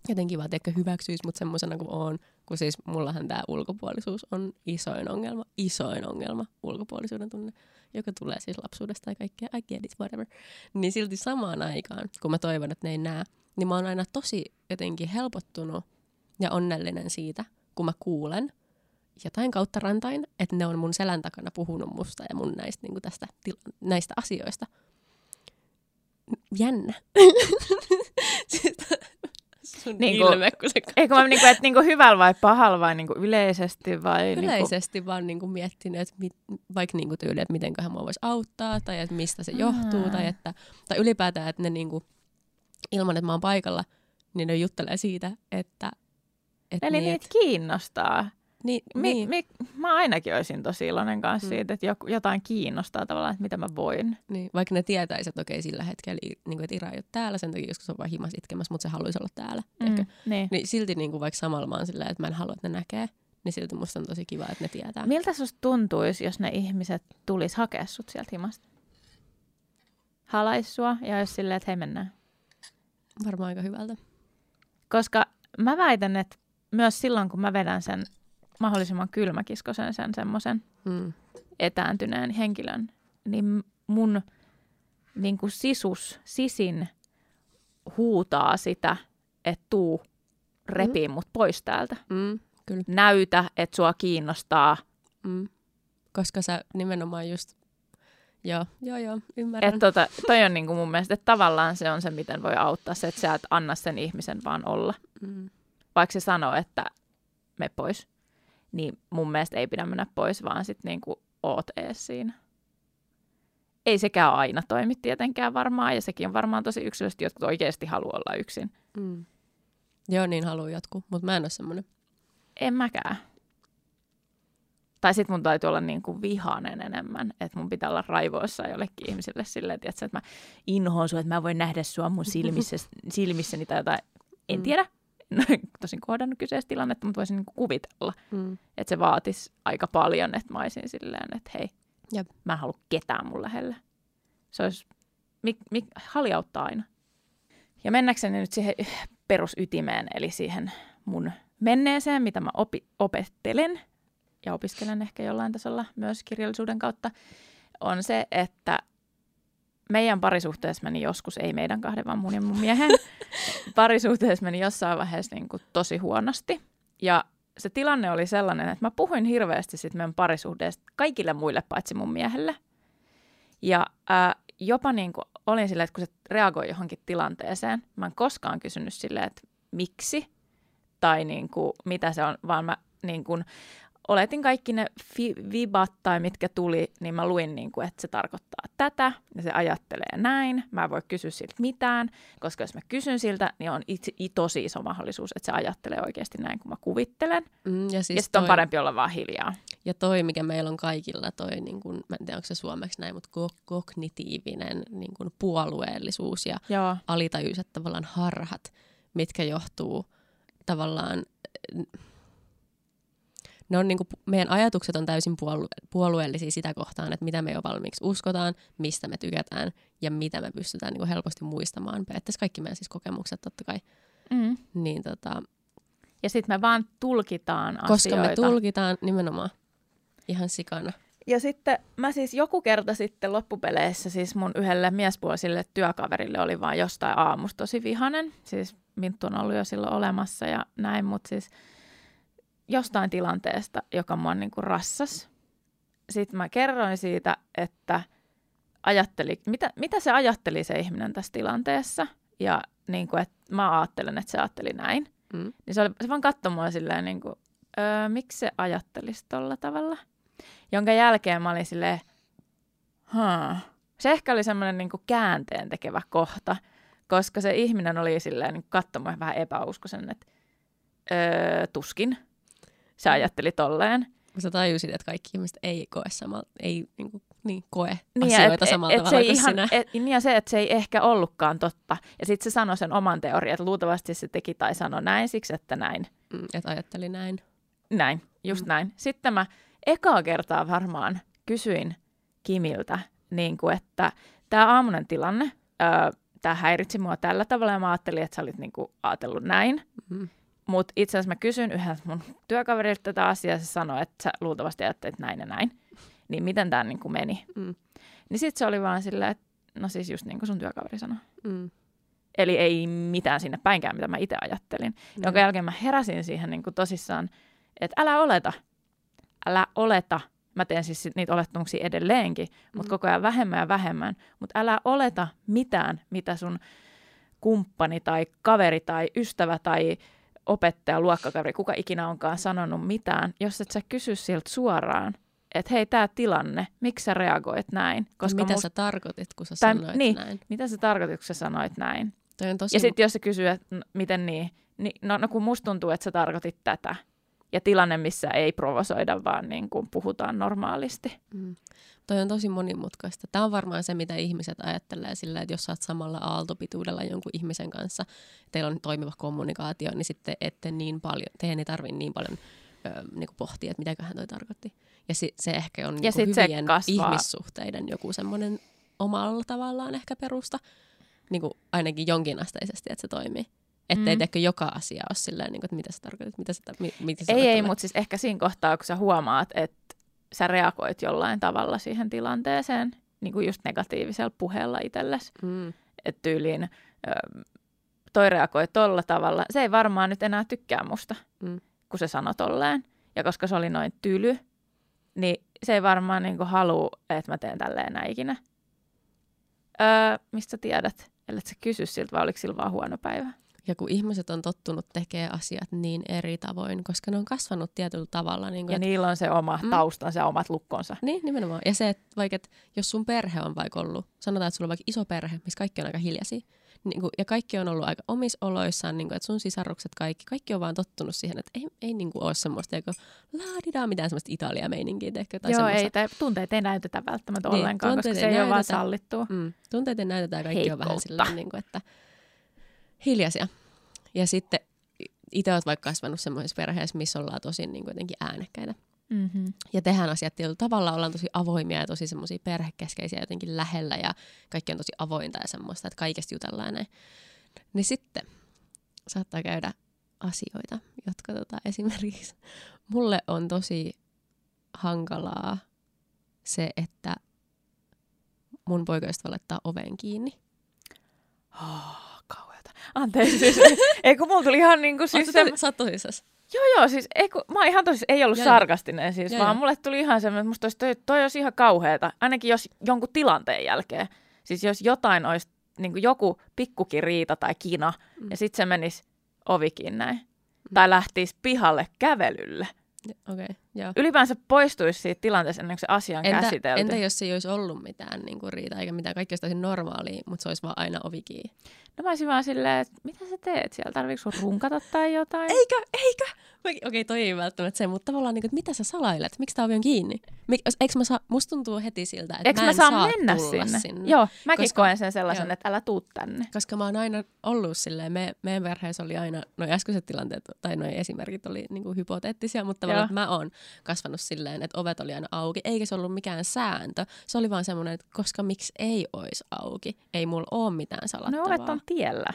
Jotenkin vaan ehkä hyväksyisi mut semmosena kuin oon, kun siis mullahan tää ulkopuolisuus on isoin ongelma, ulkopuolisuuden tunne, joka tulee siis lapsuudesta ja kaikkea, I get it, whatever. Niin silti samaan aikaan, kun mä toivon, että ne ei näe, niin mä oon aina tosi jotenkin helpottunut ja onnellinen siitä, kun mä kuulen jotain kautta rantain, että ne on mun selän takana puhunut musta ja mun näistä, niin kuin tästä, näistä asioista. Jännä. Sun niin kuin, ilme, kun se katsoo. Eikö mä niinku, että niinku hyvällä vai pahalla vai niinku yleisesti vai? Yleisesti niinku... vaan niinku miettinyt, että vaikka niinku tyyli, että mitenköhän mua voisi auttaa tai että mistä se johtuu. Tai ylipäätään, että ne niinku, ilman, että mä oon paikalla, niin ne juttelee siitä, että... Eli niitä kiinnostaa. Mä ainakin olisin tosi iloinen kanssa siitä, että jotain kiinnostaa tavallaan, että mitä mä voin. Niin, vaikka ne tietäisi, että okei sillä hetkellä, niin että Ira ei ole täällä, sen takia joskus on vaan himas itkemässä, mutta se haluaisi olla täällä. Niin silti niin kuin vaikka samalla mä oon silleen, että mä en halua, että ne näkee, niin silti musta on tosi kiva, että ne tietää. Miltä susta tuntuisi, jos ne ihmiset tulisi hakea sut sieltä himasta? Halaisi sua ja olisi silleen, että hei mennään. Varmaan aika hyvältä. Koska mä väitän, että myös silloin, kun mä vedän sen mahdollisimman kylmäkiskosen sen semmoisen etääntyneen henkilön, niin mun niin kuin sisin huutaa sitä, että tuu repii mut pois täältä. Kyllä. Näytä, että sua kiinnostaa. Koska sä nimenomaan just, joo, ymmärrän. Että toi on niin kuin mun mielestä, että tavallaan se on se, miten voi auttaa se, että sä et anna sen ihmisen vaan olla. Vaikka se sanoo, että mene pois. Niin mun mielestä ei pidä mennä pois, vaan sit niinku oot ees siinä. Ei sekään aina toimi tietenkään varmaan, ja sekin on varmaan tosi yksilöllisesti, jotkut oikeasti haluaa olla yksin. Joo, niin haluaa jatkuu, mutta mä en ole semmoinen. En mäkään. Tai sit mun täytyy olla niinku vihainen enemmän, että mun pitää olla raivoissa jollekin ihmiselle silleen, että mä inhoon sua, että mä voin nähdä sua mun silmissäni tai jotain, en tiedä. No, tosin kohdannut kyseistä tilannetta, mutta voisin niinku kuvitella, että se vaatisi aika paljon, että mä olisin silleen, että hei, mä en halua ketään mun lähellä. Se olisi, haliauttaa aina. Ja mennäkseni nyt siihen perusytimeen, eli siihen mun menneeseen, mitä mä opettelen ja opiskelen ehkä jollain tasolla myös kirjallisuuden kautta, on se, että meidän parisuhteessa meni joskus, ei meidän kahden, vaan mun ja mun miehen, parisuhteessa meni jossain vaiheessa niin kuin tosi huonosti. Ja se tilanne oli sellainen, että mä puhuin hirveästi sit meidän parisuhteesta kaikille muille paitsi mun miehelle. Ja jopa niin kuin olin silleen, että kun se reagoi johonkin tilanteeseen, mä en koskaan kysynyt silleen, että miksi tai niin kuin mitä se on, vaan mä niin kuin oletin kaikki ne vibat tai mitkä tuli, niin mä luin, niin kuin, että se tarkoittaa tätä ja se ajattelee näin. Mä en voi kysyä siltä mitään, koska jos mä kysyn siltä, niin on tosi iso mahdollisuus, että se ajattelee oikeasti näin, kun mä kuvittelen. Ja sitten on parempi olla vaan hiljaa. Ja toi, mikä meillä on kaikilla, toi, niin kun, mä en tiedä, onko se suomeksi näin, mutta kognitiivinen niin kun puolueellisuus ja alitajuiset tavallaan harhat, mitkä johtuu tavallaan... Ne on niinku, meidän ajatukset on täysin puolueellisia sitä kohtaan, että mitä me jo valmiiksi uskotaan, mistä me tykätään ja mitä me pystytään niinku helposti muistamaan. Periaatteessa kaikki meidän siis kokemukset totta kai. Niin, Ja sitten me vaan tulkitaan asioita. Koska me tulkitaan nimenomaan ihan sikana. Ja sitten mä siis joku kerta sitten loppupeleissä siis mun yhdelle miespuoliselle työkaverille oli vaan jostain aamusta tosi vihanen. Siis Minttu on ollut jo silloin olemassa ja näin, mutta siis... jostain tilanteesta, joka mua niinku rassas. Sitten mä kerroin siitä, että mitä se ajatteli se ihminen tässä tilanteessa. Ja niinku, että mä ajattelen, että se ajatteli näin. Niin se vaan katsoi mua silleen, niinku, miksi se ajattelisi tolla tavalla. Jonka jälkeen mä olin silleen, se ehkä oli semmoinen niinku käänteen tekevä kohta, koska se ihminen oli silleen, niin katsoi mua vähän epäuskoisen, että tuskin. Se ajatteli tolleen. Sä tajusit, että kaikki ihmiset ei koe samalla, ei niin koe asioita samalla tavalla kuin sinä. Niin ja se, että se ei ehkä ollutkaan totta. Ja sitten se sanoi sen oman teorian, että luultavasti se teki tai sanoi näin siksi, että näin. Että ajatteli näin. Näin, just näin. Sitten mä ekaa kertaa varmaan kysyin Kimiltä, niin kuin, että tämä aamunen tilanne, tämä häiritsi mua tällä tavalla ja mä ajattelin, että sä olit niinku ajatellut näin. Mm-hmm. Mutta itse asiassa mä kysyn yhden mun työkaverilta tätä asiaa ja se sanoi, että sä luultavasti ajattelet näin ja näin. Niin miten tämä niinku meni? Mm. Niin sitten se oli vaan silleen, että no siis just niin kuin sun työkaveri sanoi. Mm. Eli ei mitään sinne päinkään, mitä mä itse ajattelin. Mm. Jonka jälkeen mä heräsin siihen niin kuin tosissaan, että älä oleta. Älä oleta. Mä teen siis niitä olettamuksia edelleenkin, mutta koko ajan vähemmän ja vähemmän. Mutta älä oleta mitään, mitä sun kumppani tai kaveri tai ystävä tai opettaja, luokkakaveri, kuka ikinä onkaan sanonut mitään, jos et sä kysy siltä suoraan. Että hei, tämä tilanne, miksi sä reagoit näin? Koska mitä sä tarkoitit, kun sä sanoit niin, näin? Mitä sä tarkoitit, kun sä sanoit näin? Ja sitten jos sä kysyy, että miten niin no kun musta tuntuu, että sä tarkoitit tätä. Ja tilanne, missä ei provosoida, vaan niin kuin puhutaan normaalisti. Mm. Toi on tosi monimutkaista. Tämä on varmaan se, mitä ihmiset ajattelee sillä, että jos sä oot samalla aaltopituudella jonkun ihmisen kanssa, teillä on toimiva kommunikaatio, niin sitten ette niin paljon, teidän ei tarvitse niin paljon niin pohtia, että mitäköhän toi tarkoitti. Ja se ehkä on niin hyvien ihmissuhteiden joku semmoinen omalla tavallaan ehkä perusta, niin ainakin jonkinasteisesti, että se toimii. Että ei teikö joka asia ole silleen, niin kuin, että mitä sä tarkoitat, mitä sä ei, mutta siis ehkä siinä kohtaa, kun sä huomaat, että sä reagoit jollain tavalla siihen tilanteeseen, niin kuin just negatiivisella puheella itsellesi, että tyyliin toi reagoi tolla tavalla. Se ei varmaan nyt enää tykkää musta, kun se sanoi tolleen. Ja koska se oli noin tyly, niin se ei varmaan niin kuin halua, että mä teen tälleen enää ikinä. Mistä sä tiedät? Ellet sä kysy siltä, vai oliko sillä vaan huono päivä? Ja kun ihmiset on tottunut tekemään asiat niin eri tavoin, koska ne on kasvanut tietyllä tavalla. Niin kun, ja niillä on se oma taustansa ja omat lukkonsa. Niin, nimenomaan. Ja se, että vaikka jos sun perhe on vaikka ollut, sanotaan, että sulla on vaikka iso perhe, missä kaikki on aika hiljaisia. Niin kun, ja kaikki on ollut aika omissa oloissaan, niin kun, että sun sisarukset kaikki on vaan tottunut siihen, että ei niin kuin ole semmoista, eikä laaditaan mitään semmoista Italia-meininkiä. Ehkä, tai joo, semmoista. Ei, tai tunteita ei näytetä välttämättä niin, ollenkaan, koska se ei ole vaan sallittua. Tunteita ei näytetä ja kaikki on vähän sillä niin kuin, että hiljaisia. Ja sitten itse olet vaikka kasvanut semmoisessa perheessä, missä ollaan tosi niin kuin jotenkin äänekkäitä. Mm-hmm. Ja tehdään asiat tietyllä tavalla, ollaan tosi avoimia ja tosi semmoisia perhekeskeisiä jotenkin lähellä ja kaikki on tosi avointa ja semmoista, että kaikesta jutellaan näin. Niin sitten saattaa käydä asioita, jotka esimerkiksi mulle on tosi hankalaa se, että mun poikaystävä laittaa oven kiinni. Kauheata. Anteeksi. Eikö mulla tuli ihan niinku siis sattuisas. Joo, siis mä ihan tosi ei ollut sarkastinen siis, vaan mulle tuli ihan semmoinen, että musta olisi toi olisi ihan kauheata. Ainakin jos jonkun tilanteen jälkeen. Siis jos jotain olisi niinku joku pikkukin riita tai kina ja sitten se menisi ovikin näin tai lähtisi pihalle kävelylle. Okei, joo. Ylipäänsä poistuisi siitä tilanteesta ennen kuin se asia on käsitelty. Entä jos se ei olisi ollut mitään niin kuin riitaa eikä mitään, kaikki olisi tosi normaalia, mutta se olisi vaan aina ovikiin? No mä olisin vaan silleen, että mitä sä teet siellä? Tarviiko sun runkata tai jotain? Eikä! Okei, toi ei välttämättä se, mutta tavallaan niin kuin, että mitä sä salailet? Miksi tää ovi on kiinni? Musta tuntuu heti siltä, että mä en saa mennä sinne. Joo, mäkin koen sen sellaisen, että älä tuu tänne. Koska mä oon aina ollut silleen, meidän perheessä oli aina, noi äskeiset tilanteet tai noi esimerkit oli niin kuin hypoteettisia, mutta tavallaan mä oon kasvanut silleen, että ovet oli aina auki, eikä se ollut mikään sääntö. Se oli vaan semmoinen, että koska miksi ei olisi auki, ei mulla ole mitään salattavaa. No ovet on tiellä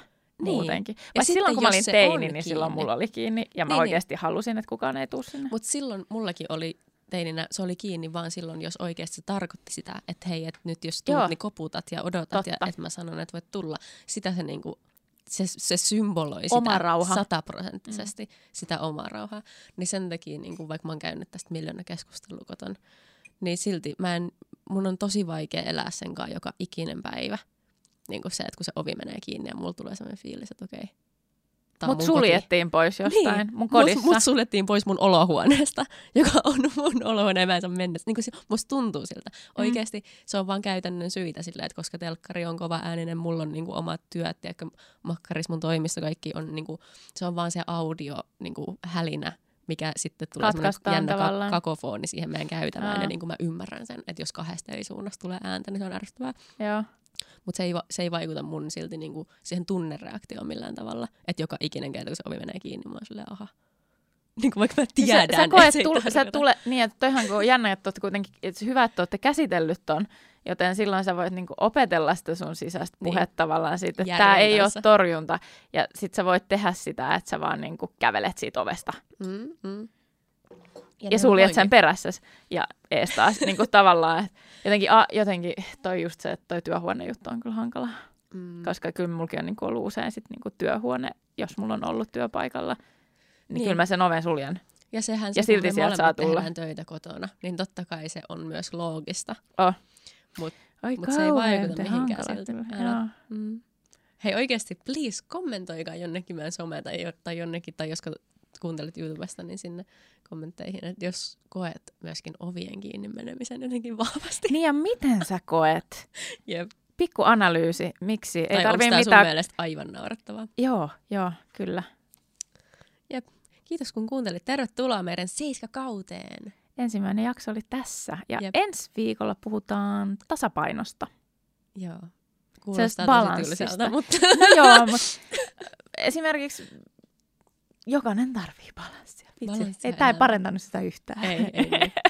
muutenkin. Niin. Silloin kun mä olin teini, niin silloin mulla oli kiinni ja mä oikeasti halusin, että kukaan ei tule sinne. Mutta silloin mullakin oli teininä, se oli kiinni vaan silloin, jos oikeasti se tarkoitti sitä, että hei, että nyt jos tulet, niin koputat ja odotat, ja, että mä sanon, että voit tulla. Sitä se niinku... Se symboloi sitä 100% sitä omaa rauhaa. Niin sen takia, niin kun vaikka mä oon käynyt tästä miljoona keskustelua koton, niin silti mun on tosi vaikea elää sen kanssa joka ikinen päivä. Niin kuin se, että kun se ovi menee kiinni ja mulla tulee semmoinen fiilis, että okei. Mut suljettiin pois jostain mun kodissa. Mut suljettiin pois mun olohuoneesta, joka on mun olohuoneen, mä en saa mennä. Niin kuin musta tuntuu siltä. Oikeesti se on vaan käytännön syitä sillä, että koska telkkari on kova ääninen, mulla on niinku omat työt, ja makkaris mun toimisto kaikki on niinku, se on vaan se audio niinku hälinä, mikä sitten tulee jännä kakofooni siihen meidän käytämään. Ja niinku mä ymmärrän sen, että jos kahdesta eri suunnasta tulee ääntä, niin se on ärsyttävää. Joo. Mutta se ei vaikuta mun silti niinku siihen tunnereaktioon millään tavalla. Että joka ikinen kerta, kun se ovi menee kiinni, mä oon silleen, aha, niin kuin vaikka mä tiedän, niin, että toihan kun on jännä, että olette kuitenkin, että hyvä, että olette käsitellyt ton, joten silloin sä voit niin kuin opetella sitä sun sisäistä puhetta niin, tavallaan siitä, että tämä ei ole torjunta. Ja sit sä voit tehdä sitä, että sä vaan niin kuin kävelet siitä ovesta. Mm-hmm. Ja suljet sen perässäsi ja ees taas niin kuin tavallaan. Jotenkin toi just se, että toi työhuonejuttu on kyllä hankalaa. Mm. Koska kyllä mullakin on niin kuin ollut usein sit niin kuin työhuone, jos mulla on ollut työpaikalla. Niin kyllä mä sen oven suljen. Ja sehän ja silti sieltä saa tulla. Töitä kotona, niin totta kai se on myös loogista. Oh. Mutta se ei vaikuta mihinkään siltä. Mm. Hei oikeasti, please, kommentoikaa jonnekin meidän somea tai jonnekin, tai jos kuuntelet YouTubesta, niin sinne kommentteihin, että jos koet myöskin ovien kiinni menemisen jotenkin vahvasti. Niin ja miten sä koet? Jep. Pikku analyysi, miksi? Tai ei onko tämä sun mielestä aivan naurattavaa? Joo, kyllä. Jep. Kiitos kun kuuntelit. Tervetuloa meidän 7 kauteen. Ensimmäinen jakso oli tässä. Ja ensi viikolla puhutaan tasapainosta. Joo. Kuulostaa balanssista. Tosi tylsältä, mutta... esimerkiksi jokainen tarvii balanssia. Ei tämä parantanut sitä yhtään.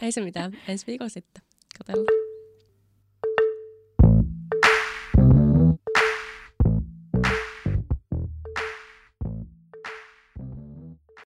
Ei se mitään. Ensi viikolla sitten. Katsellaan.